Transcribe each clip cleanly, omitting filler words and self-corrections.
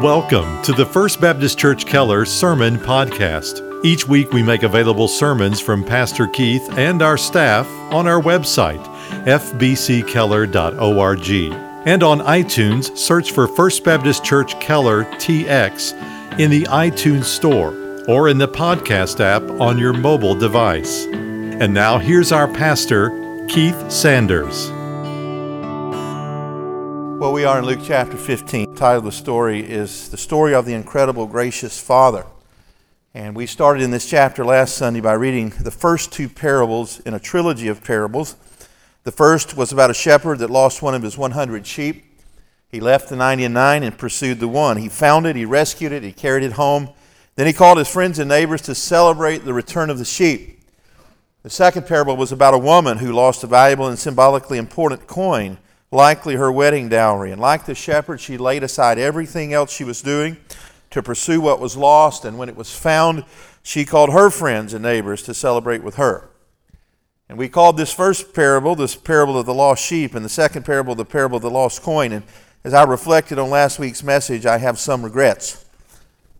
Welcome to the First Baptist Church Keller Sermon Podcast. Each week we make available sermons from Pastor Keith and our staff on our website, fbckeller.org, and on iTunes. Search for First Baptist Church Keller TX in the iTunes Store or in the podcast app on your mobile device. And now here's our pastor, Keith Sanders. Well, we are in Luke chapter 15. The title of the story is The Story of the Incredible Gracious Father. And we started in this chapter last Sunday by reading the first two parables in a trilogy of parables. The first was about a shepherd that lost one of his 100 sheep. He left the 99 and pursued the one. He found it, he rescued it, he carried it home. Then he called his friends and neighbors to celebrate the return of the sheep. The second parable was about a woman who lost a valuable and symbolically important coin, likely her wedding dowry. And like the shepherd, she laid aside everything else she was doing to pursue what was lost. And when it was found, she called her friends and neighbors to celebrate with her. And we called this first parable, this parable of the lost sheep, and the second parable, the parable of the lost coin. And as I reflected on last week's message, I have some regrets.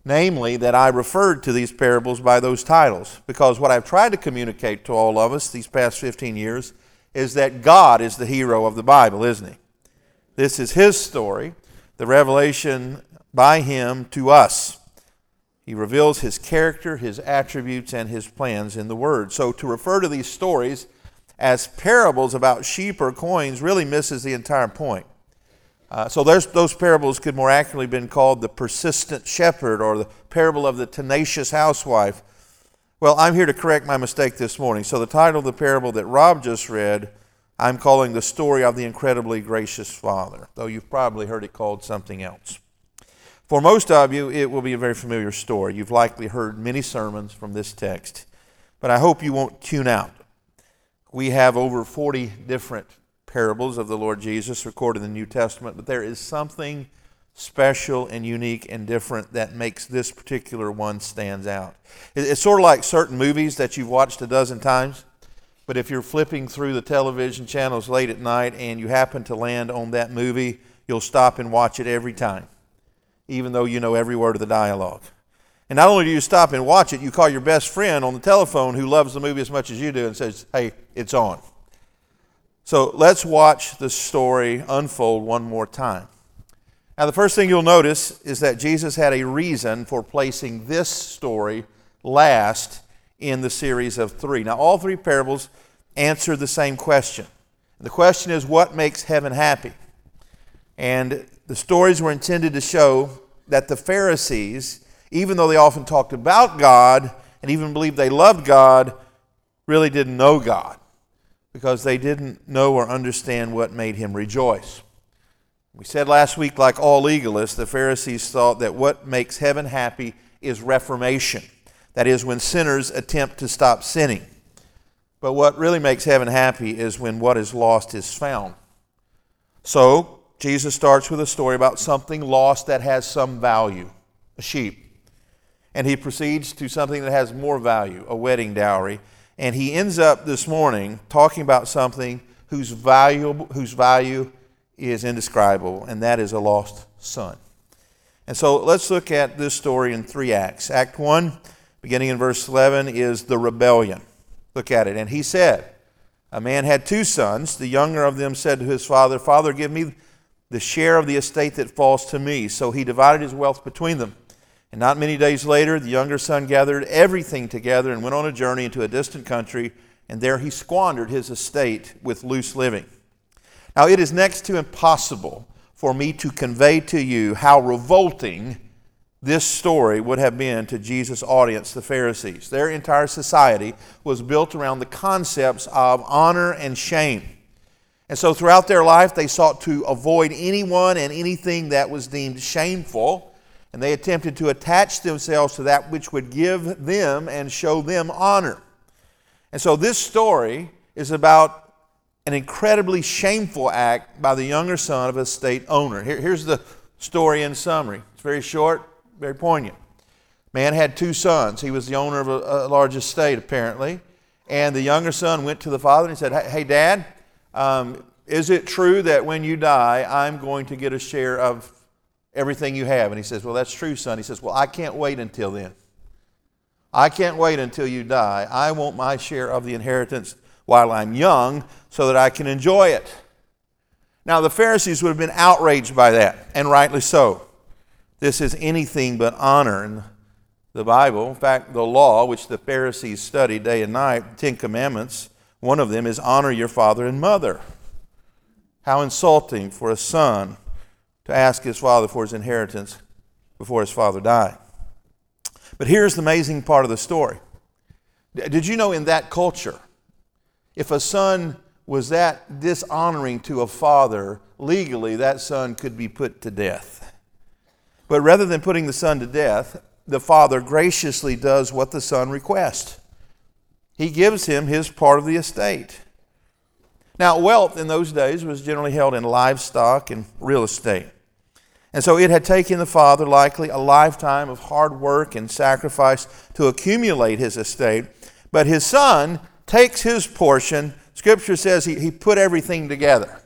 Namely, that I referred to these parables by those titles. Because what I've tried to communicate to all of us these past 15 years is that God is the hero of the Bible, isn't he? This is his story, the revelation by him to us. He reveals his character, his attributes, and his plans in the Word. So to refer to these stories as parables about sheep or coins really misses the entire point. So those parables could more accurately have been called the persistent shepherd or the parable of the tenacious housewife. Well, I'm here to correct my mistake this morning. So the title of the parable that Rob just read, I'm calling The Story of the Incredibly Gracious Father, though you've probably heard it called something else. For most of you, it will be a very familiar story. You've likely heard many sermons from this text, but I hope you won't tune out. We have over 40 different parables of the Lord Jesus recorded in the New Testament, but there is something special and unique and different that makes this particular one stands out. It's sort of like certain movies that you've watched a dozen times, but if you're flipping through the television channels late at night and you happen to land on that movie, you'll stop and watch it every time, even though you know every word of the dialogue. And not only do you stop and watch it, you call your best friend on the telephone who loves the movie as much as you do and says, hey, it's on. So let's watch the story unfold one more time. Now, the first thing you'll notice is that Jesus had a reason for placing this story last in the series of three. Now, all three parables answer the same question. The question is, what makes heaven happy? And the stories were intended to show that the Pharisees, even though they often talked about God and even believed they loved God, really didn't know God because they didn't know or understand what made him rejoice. We said last week, like all legalists, the Pharisees thought that what makes heaven happy is reformation. That is, when sinners attempt to stop sinning. But what really makes heaven happy is when what is lost is found. So, Jesus starts with a story about something lost that has some value, a sheep. And he proceeds to something that has more value, a wedding dowry. And he ends up this morning talking about something whose value is indescribable, and that is a lost son. And so let's look at this story in three acts. Act 1, beginning in verse 11, is the rebellion. Look at it. And he said, a man had two sons. The younger of them said to his father, Father, give me the share of the estate that falls to me. So he divided his wealth between them. And not many days later, the younger son gathered everything together and went on a journey into a distant country, and there he squandered his estate with loose living. Now, it is next to impossible for me to convey to you how revolting this story would have been to Jesus' audience, the Pharisees. Their entire society was built around the concepts of honor and shame. And so throughout their life, they sought to avoid anyone and anything that was deemed shameful, and they attempted to attach themselves to that which would give them and show them honor. And so this story is about an incredibly shameful act by the younger son of a estate owner. Here's the story in summary. It's very short, very poignant. Man had two sons. He was the owner of a large estate, apparently. And the younger son went to the father and said, hey, Dad, is it true that when you die, I'm going to get a share of everything you have. And he says, well, that's true, son. He says, well, I can't wait until then. I can't wait until you die. I want my share of the inheritance while I'm young so that I can enjoy it. Now, the Pharisees would have been outraged by that, and rightly so. This is anything but honor in the Bible. In fact, the law, which the Pharisees studied day and night, 10 Commandments, one of them is honor your father and mother. How insulting for a son to ask his father for his inheritance before his father died. But here's the amazing part of the story. Did you know in that culture, if a son was that dishonoring to a father, legally that son could be put to death. But rather than putting the son to death, the father graciously does what the son requests. He gives him his part of the estate. Now, wealth in those days was generally held in livestock and real estate. And so it had taken the father likely a lifetime of hard work and sacrifice to accumulate his estate. But his son takes his portion. Scripture says he put everything together.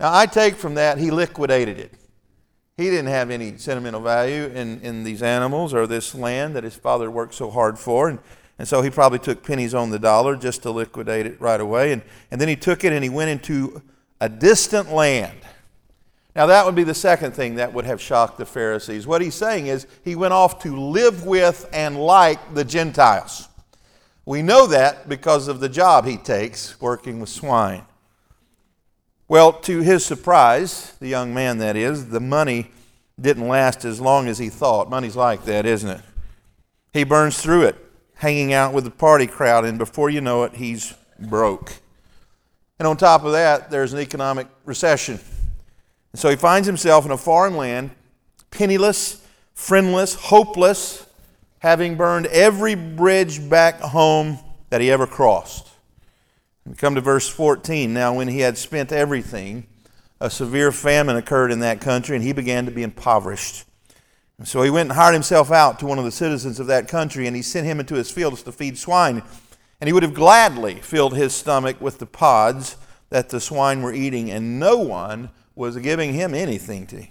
Now, I take from that he liquidated it. He didn't have any sentimental value in these animals or this land that his father worked so hard for. And so he probably took pennies on the dollar just to liquidate it right away. And then he took it and he went into a distant land. Now, that would be the second thing that would have shocked the Pharisees. What he's saying is he went off to live with and like the Gentiles. We know that because of the job he takes, working with swine. Well, to his surprise, the young man that is, the money didn't last as long as he thought. Money's like that, isn't it? He burns through it, hanging out with the party crowd, and before you know it, he's broke. And on top of that, there's an economic recession. And so he finds himself in a foreign land, penniless, friendless, hopeless, having burned every bridge back home that he ever crossed. We come to verse 14. Now, when he had spent everything, a severe famine occurred in that country, and he began to be impoverished. And so he went and hired himself out to one of the citizens of that country, and he sent him into his fields to feed swine. And he would have gladly filled his stomach with the pods that the swine were eating, and no one was giving him anything to eat.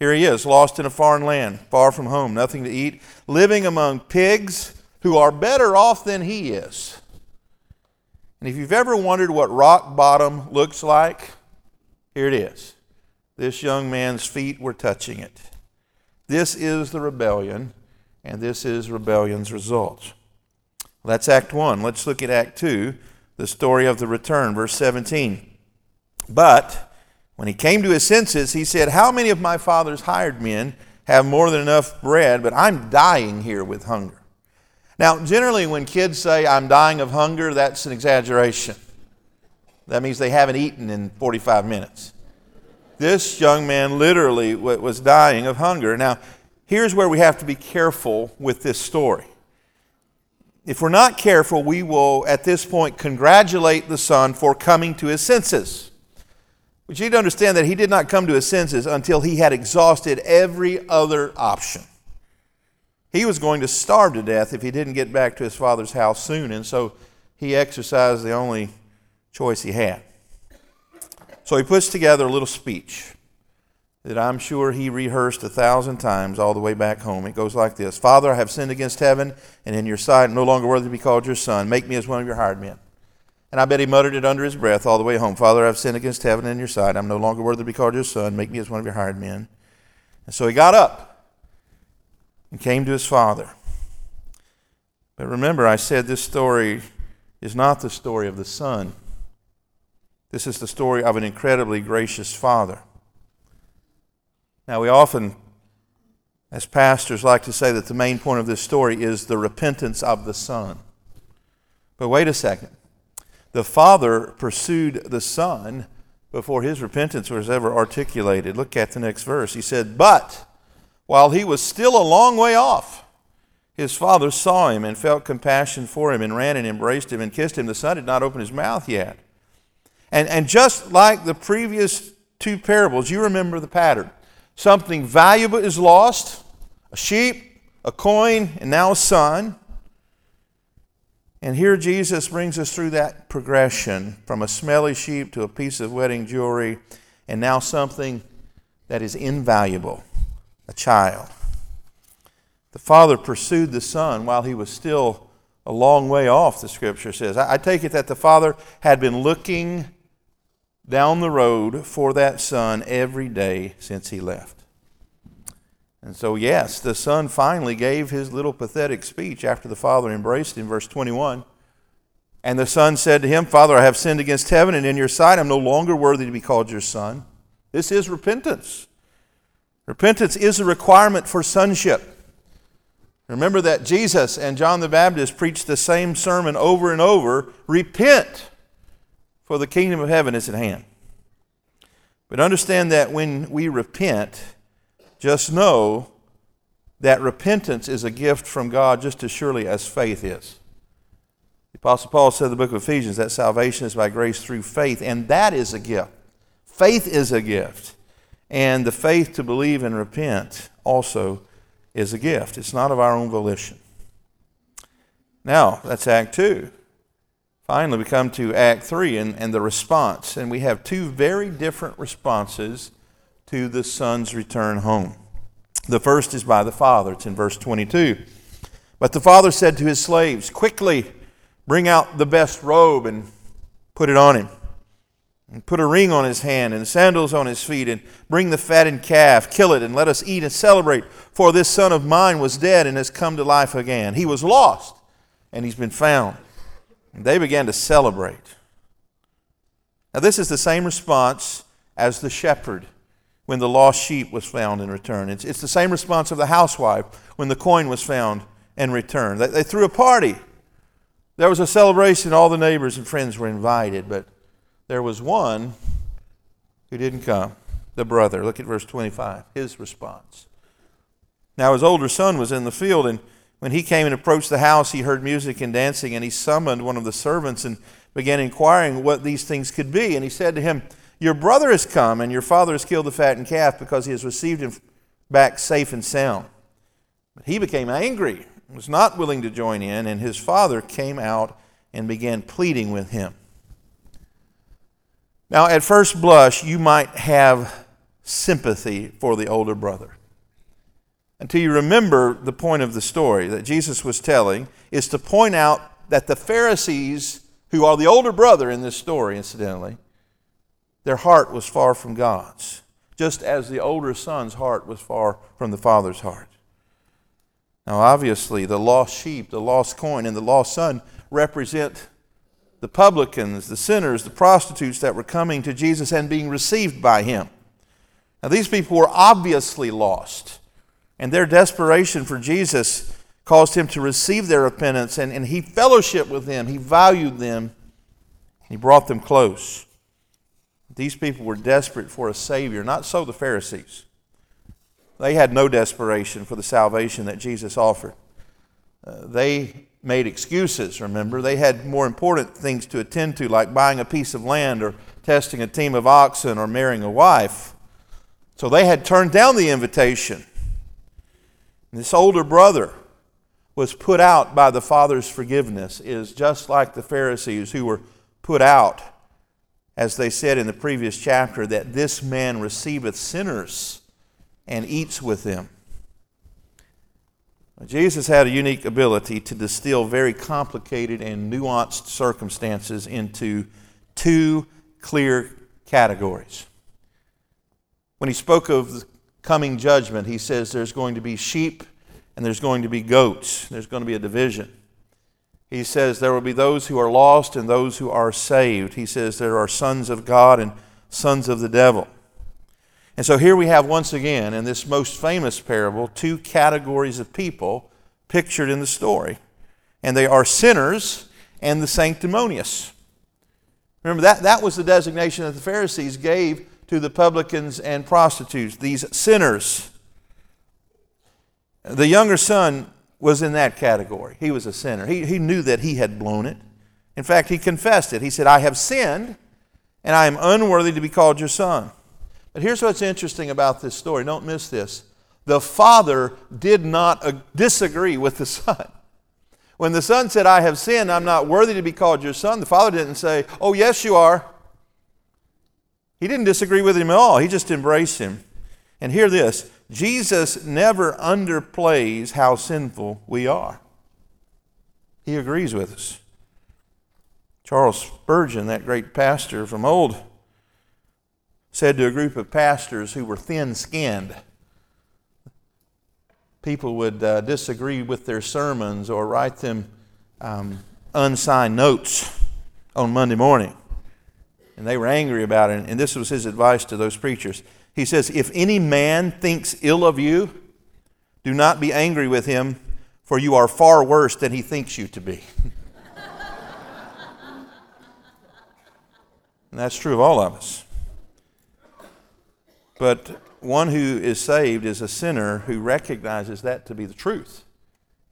Here he is, lost in a foreign land, far from home, nothing to eat, living among pigs who are better off than he is. And if you've ever wondered what rock bottom looks like, here it is. This young man's feet were touching it. This is the rebellion, and this is rebellion's result. Well, that's Act 1. Let's look at Act 2, the story of the return, verse 17. But when he came to his senses, he said, how many of my father's hired men have more than enough bread, but I'm dying here with hunger? Now, generally when kids say, I'm dying of hunger, that's an exaggeration. That means they haven't eaten in 45 minutes. This young man literally was dying of hunger. Now, here's where we have to be careful with this story. If we're not careful, we will, at this point, congratulate the son for coming to his senses. But you need to understand that he did not come to his senses until he had exhausted every other option. He was going to starve to death if he didn't get back to his father's house soon, and so he exercised the only choice he had. So he puts together a little speech that I'm sure he rehearsed 1,000 times all the way back home. It goes like this. Father, I have sinned against heaven, and in your sight I'm no longer worthy to be called your son. Make me as one of your hired men. And I bet he muttered it under his breath all the way home. Father, I have sinned against heaven and in your sight. I'm no longer worthy to be called your son. Make me as one of your hired men. And so he got up and came to his father. But remember, I said this story is not the story of the son. This is the story of an incredibly gracious father. Now, we often, as pastors, like to say that the main point of this story is the repentance of the son. But wait a second. The father pursued the son before his repentance was ever articulated. Look at the next verse. He said, but while he was still a long way off, his father saw him and felt compassion for him and ran and embraced him and kissed him. The son had not opened his mouth yet. And just like the previous two parables, you remember the pattern. Something valuable is lost, a sheep, a coin, and now a son. And here Jesus brings us through that progression from a smelly sheep to a piece of wedding jewelry and now something that is invaluable, a child. The father pursued the son while he was still a long way off, the scripture says. I take it that the father had been looking down the road for that son every day since he left. And so, yes, the son finally gave his little pathetic speech after the father embraced him, verse 21. And the son said to him, Father, I have sinned against heaven and in your sight. I'm no longer worthy to be called your son. This is repentance. Repentance is a requirement for sonship. Remember that Jesus and John the Baptist preached the same sermon over and over. Repent, for the kingdom of heaven is at hand. But understand that when we repent, just know that repentance is a gift from God just as surely as faith is. The Apostle Paul said in the book of Ephesians that salvation is by grace through faith, and that is a gift. Faith is a gift, and the faith to believe and repent also is a gift. It's not of our own volition. Now, that's Act 2. Finally, we come to Act 3 and the response. And we have two very different responses to the son's return home. The first is by the father. It's in verse 22. But the father said to his slaves, Quickly bring out the best robe and put it on him. And put a ring on his hand and sandals on his feet, and bring the fattened calf, kill it, and let us eat and celebrate. For this son of mine was dead and has come to life again. He was lost and he's been found. And they began to celebrate. Now this is the same response as the shepherd when the lost sheep was found and returned. It's the same response of the housewife when the coin was found and returned. They threw a party. There was a celebration. All the neighbors and friends were invited, but there was one who didn't come, the brother. Look at verse 25, his response. Now his older son was in the field, and when he came and approached the house, he heard music and dancing, and he summoned one of the servants and began inquiring what these things could be. And he said to him, Your brother has come, and your father has killed the fattened calf because he has received him back safe and sound. But he became angry and was not willing to join in, and his father came out and began pleading with him. Now, at first blush, you might have sympathy for the older brother until you remember the point of the story that Jesus was telling is to point out that the Pharisees, who are the older brother in this story, incidentally, their heart was far from God's, just as the older son's heart was far from the father's heart. Now, obviously, the lost sheep, the lost coin, and the lost son represent the publicans, the sinners, the prostitutes that were coming to Jesus and being received by him. Now these people were obviously lost, and their desperation for Jesus caused him to receive their repentance, and he fellowshiped with them, he valued them, he brought them close. These people were desperate for a Savior, not so the Pharisees. They had no desperation for the salvation that Jesus offered. They made excuses, remember. They had more important things to attend to, like buying a piece of land or testing a team of oxen or marrying a wife. So they had turned down the invitation. And this older brother was put out by the father's forgiveness, is just like the Pharisees who were put out, as they said in the previous chapter, that this man receiveth sinners and eats with them. Jesus had a unique ability to distill very complicated and nuanced circumstances into two clear categories. When he spoke of the coming judgment, he says there's going to be sheep and there's going to be goats. There's going to be a division. He says there will be those who are lost and those who are saved. He says there are sons of God and sons of the devil. And so here we have once again, in this most famous parable, two categories of people pictured in the story. And they are sinners and the sanctimonious. Remember, that was the designation that the Pharisees gave to the publicans and prostitutes, these sinners. The younger son was in that category. He was a sinner. He knew that he had blown it. In fact, he confessed it. He said, I have sinned, and I am unworthy to be called your son. But here's what's interesting about this story. Don't miss this. The father did not disagree with the son. When the son said, I have sinned, I'm not worthy to be called your son, the father didn't say, oh, yes, you are. He didn't disagree with him at all. He just embraced him. And hear this, Jesus never underplays how sinful we are. He agrees with us. Charles Spurgeon, that great pastor from old, said to a group of pastors who were thin-skinned, people would disagree with their sermons or write them unsigned notes on Monday morning. And they were angry about it. And this was his advice to those preachers. He says, if any man thinks ill of you, do not be angry with him, for you are far worse than he thinks you to be. And that's true of all of us. But one who is saved is a sinner who recognizes that to be the truth.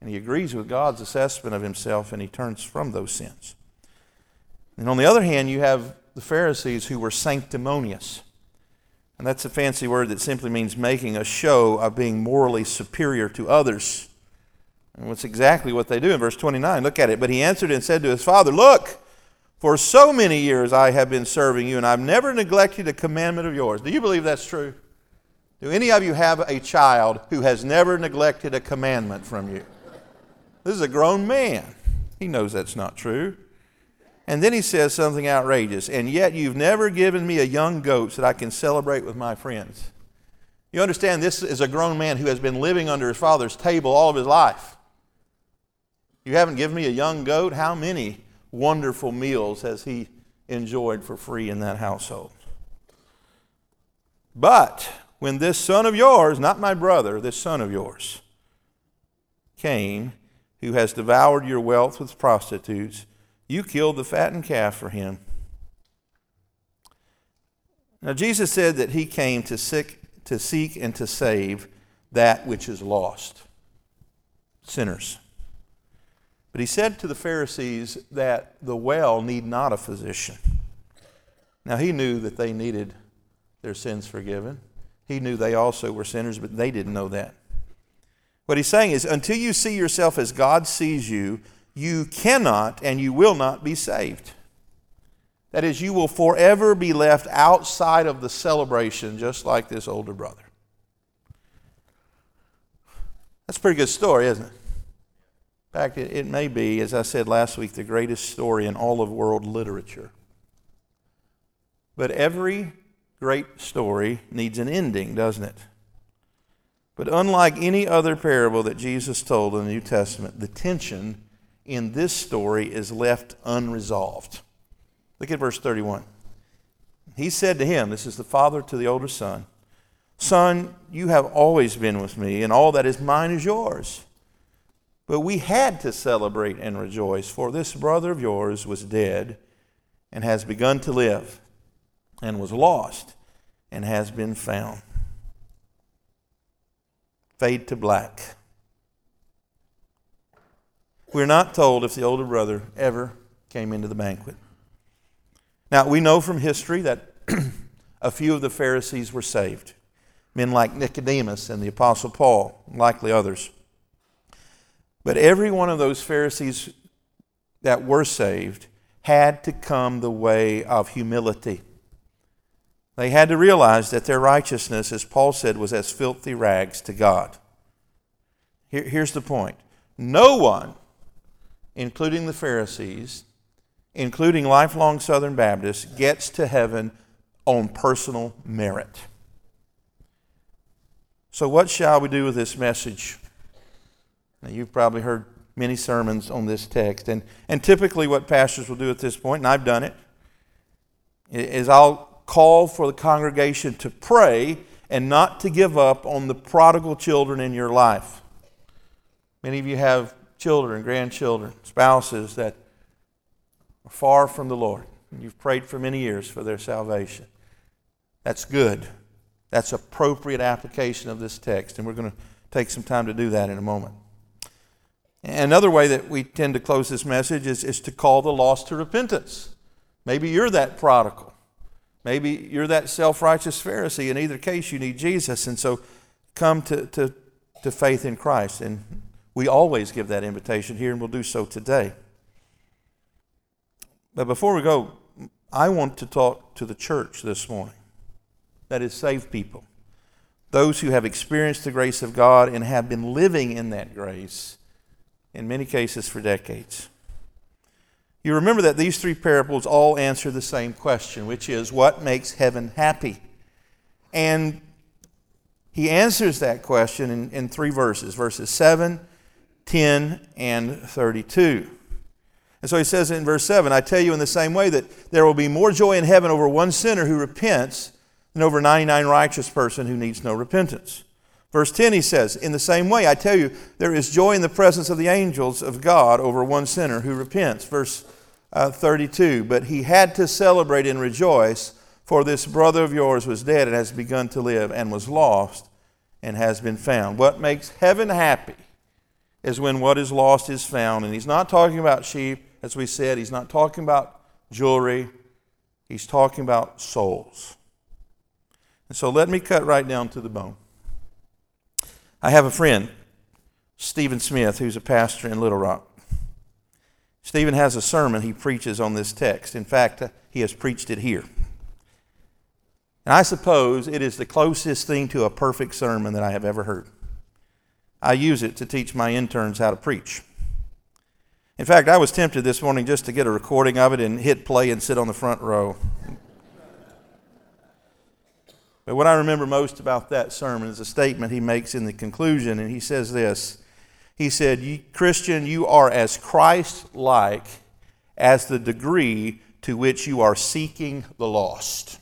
And he agrees with God's assessment of himself, and he turns from those sins. And on the other hand, you have the Pharisees who were sanctimonious. And that's a fancy word that simply means making a show of being morally superior to others. And that's exactly what they do in verse 29. Look at it. But he answered and said to his father, look, for so many years I have been serving you, and I've never neglected a commandment of yours. Do you believe that's true? Do any of you have a child who has never neglected a commandment from you? This is a grown man. He knows that's not true. And then he says something outrageous. And yet you've never given me a young goat so that I can celebrate with my friends. You understand, this is a grown man who has been living under his father's table all of his life. You haven't given me a young goat? How many wonderful meals has he enjoyed for free in that household? But when this son of yours, not my brother, this son of yours, came, who has devoured your wealth with prostitutes, you killed the fattened calf for him. Now Jesus said that he came to seek and to save that which is lost, sinners. But he said to the Pharisees that the well need not a physician. Now he knew that they needed their sins forgiven. He knew they also were sinners, but they didn't know that. What he's saying is, until you see yourself as God sees you, you cannot and you will not be saved. That is, you will forever be left outside of the celebration, just like this older brother. That's a pretty good story, isn't it? In fact, it may be, as I said last week, the greatest story in all of world literature. But every great story needs an ending, doesn't it? But unlike any other parable that Jesus told in the New Testament, the tension in this story is left unresolved. Look at verse 31. He said to him, this is the father to the older son, son, you have always been with me, and all that is mine is yours. But we had to celebrate and rejoice, for this brother of yours was dead and has begun to live, and was lost and has been found. Fade to black. We're not told if the older brother ever came into the banquet. Now, we know from history that a few of the Pharisees were saved. Men like Nicodemus and the Apostle Paul, likely others. But every one of those Pharisees that were saved had to come the way of humility. They had to realize that their righteousness, as Paul said, was as filthy rags to God. Here's the point. No one, including the Pharisees, including lifelong Southern Baptists, gets to heaven on personal merit. So what shall we do with this message? Now, you've probably heard many sermons on this text, and typically what pastors will do at this point, and I've done it, is I'll call for the congregation to pray and not to give up on the prodigal children in your life. Many of you have children, grandchildren, spouses that are far from the Lord. You've prayed for many years for their salvation. That's good. That's appropriate application of this text, and we're going to take some time to do that in a moment. Another way that we tend to close this message is to call the lost to repentance. Maybe you're that prodigal. Maybe you're that self-righteous Pharisee. In either case, you need Jesus, and so come to faith in Christ. And we always give that invitation here, and we'll do so today. But before we go, I want to talk to the church this morning. That is, saved people. Those who have experienced the grace of God and have been living in that grace, in many cases for decades. You remember that these three parables all answer the same question, which is, what makes heaven happy? And he answers that question in three verses, verses 7, 10, and 32. And so he says in verse 7, I tell you in the same way that there will be more joy in heaven over one sinner who repents than over 99 righteous person who needs no repentance. Verse 10, he says, in the same way, I tell you, there is joy in the presence of the angels of God over one sinner who repents. Verse 32, but he had to celebrate and rejoice, for this brother of yours was dead and has begun to live, and was lost and has been found. What makes heaven happy is when what is lost is found. And he's not talking about sheep, as we said. He's not talking about jewelry. He's talking about souls. And so let me cut right down to the bone. I have a friend, Stephen Smith, who's a pastor in Little Rock. Stephen has a sermon he preaches on this text. In fact, he has preached it here. And I suppose it is the closest thing to a perfect sermon that I have ever heard. I use it to teach my interns how to preach. In fact, I was tempted this morning just to get a recording of it and hit play and sit on the front row. But what I remember most about that sermon is a statement he makes in the conclusion, and he says this. He said, Christian, you are as Christ-like as the degree to which you are seeking the lost.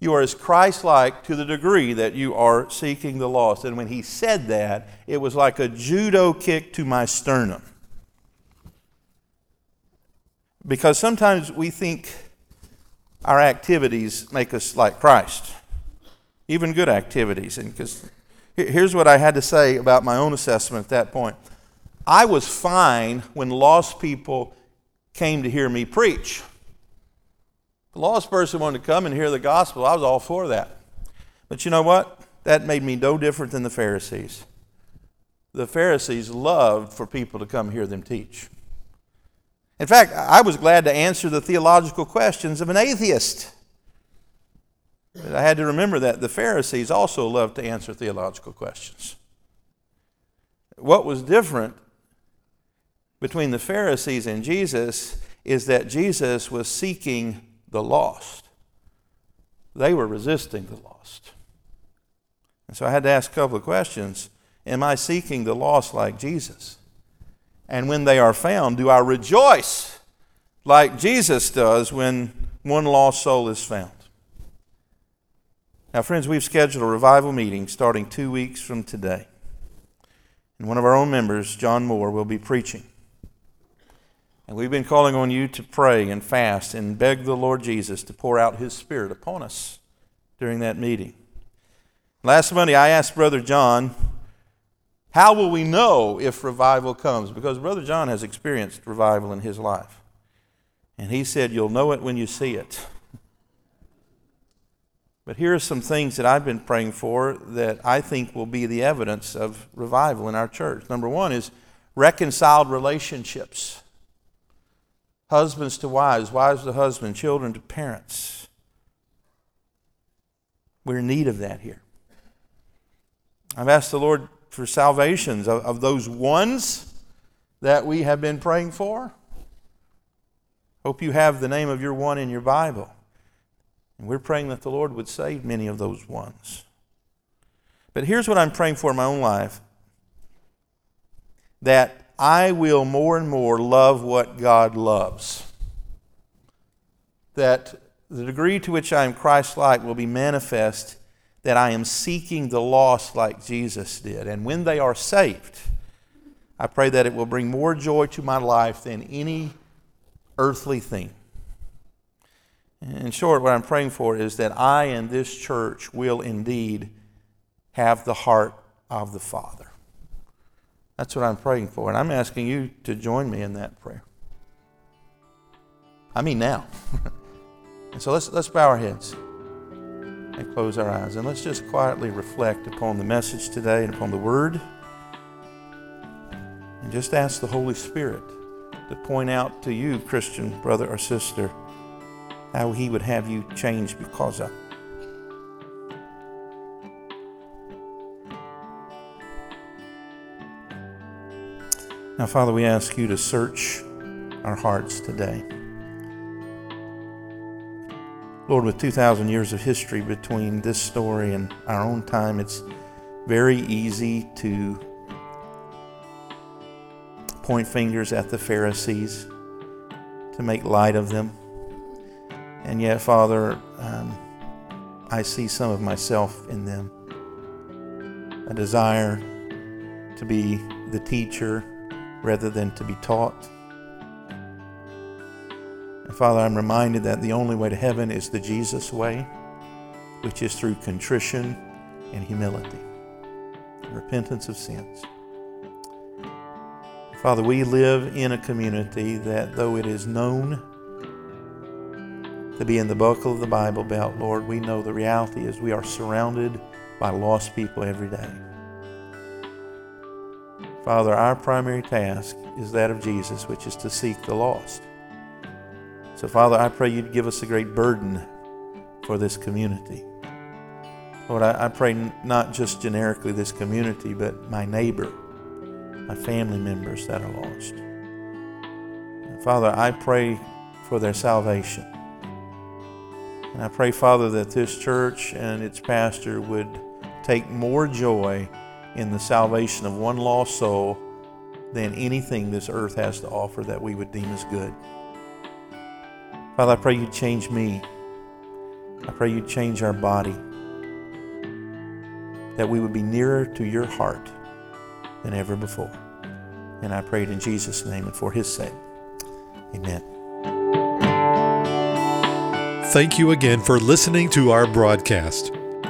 You are as Christ-like to the degree that you are seeking the lost. And when he said that, it was like a judo kick to my sternum. Because sometimes we think our activities make us like Christ, even good activities. And because here's what I had to say about my own assessment at that point. I was fine when lost people came to hear me preach. If the lost person wanted to come and hear the gospel, I was all for that. But you know what? That made me no different than the Pharisees. The Pharisees loved for people to come hear them teach. In fact, I was glad to answer the theological questions of an atheist. But I had to remember that the Pharisees also loved to answer theological questions. What was different between the Pharisees and Jesus is that Jesus was seeking the lost. They were resisting the lost. And so I had to ask a couple of questions. Am I seeking the lost like Jesus? And when they are found, do I rejoice like Jesus does when one lost soul is found? Now, friends, we've scheduled a revival meeting starting 2 weeks from today. And one of our own members, John Moore, will be preaching. And we've been calling on you to pray and fast and beg the Lord Jesus to pour out His Spirit upon us during that meeting. Last Monday, I asked Brother John, how will we know if revival comes? Because Brother John has experienced revival in his life. And he said, you'll know it when you see it. But here are some things that I've been praying for that I think will be the evidence of revival in our church. Number one is reconciled relationships. Husbands to wives, wives to husbands, children to parents. We're in need of that here. I've asked the Lord for salvations of those ones that we have been praying for. Hope you have the name of your one in your Bible. And we're praying that the Lord would save many of those ones. But here's what I'm praying for in my own life. That I will more and more love what God loves. That the degree to which I am Christ-like will be manifest, that I am seeking the lost like Jesus did. And when they are saved, I pray that it will bring more joy to my life than any earthly thing. In short, what I'm praying for is that I and this church will indeed have the heart of the Father. That's what I'm praying for. And I'm asking you to join me in that prayer. I mean now. And so let's bow our heads and close our eyes. And let's just quietly reflect upon the message today and upon the Word. And just ask the Holy Spirit to point out to you, Christian brother or sister, how He would have you change because of it. Now, Father, we ask you to search our hearts today. Lord, with 2,000 years of history between this story and our own time, it's very easy to point fingers at the Pharisees, to make light of them. And yet, Father, I see some of myself in them. A desire to be the teacher rather than to be taught. And Father, I'm reminded that the only way to heaven is the Jesus way, which is through contrition and humility, and repentance of sins. Father, we live in a community that, though it is known to be in the buckle of the Bible Belt, Lord, we know the reality is we are surrounded by lost people every day. Father, our primary task is that of Jesus, which is to seek the lost. So, Father, I pray you'd give us a great burden for this community. Lord, I pray not just generically this community, but my neighbor, my family members that are lost. And Father, I pray for their salvation. And I pray, Father, that this church and its pastor would take more joy in the salvation of one lost soul than anything this earth has to offer that we would deem as good. Father, I pray you change me. I pray you change our body, that we would be nearer to your heart than ever before. And I pray it in Jesus' name and for his sake. Amen. Thank you again for listening to our broadcast.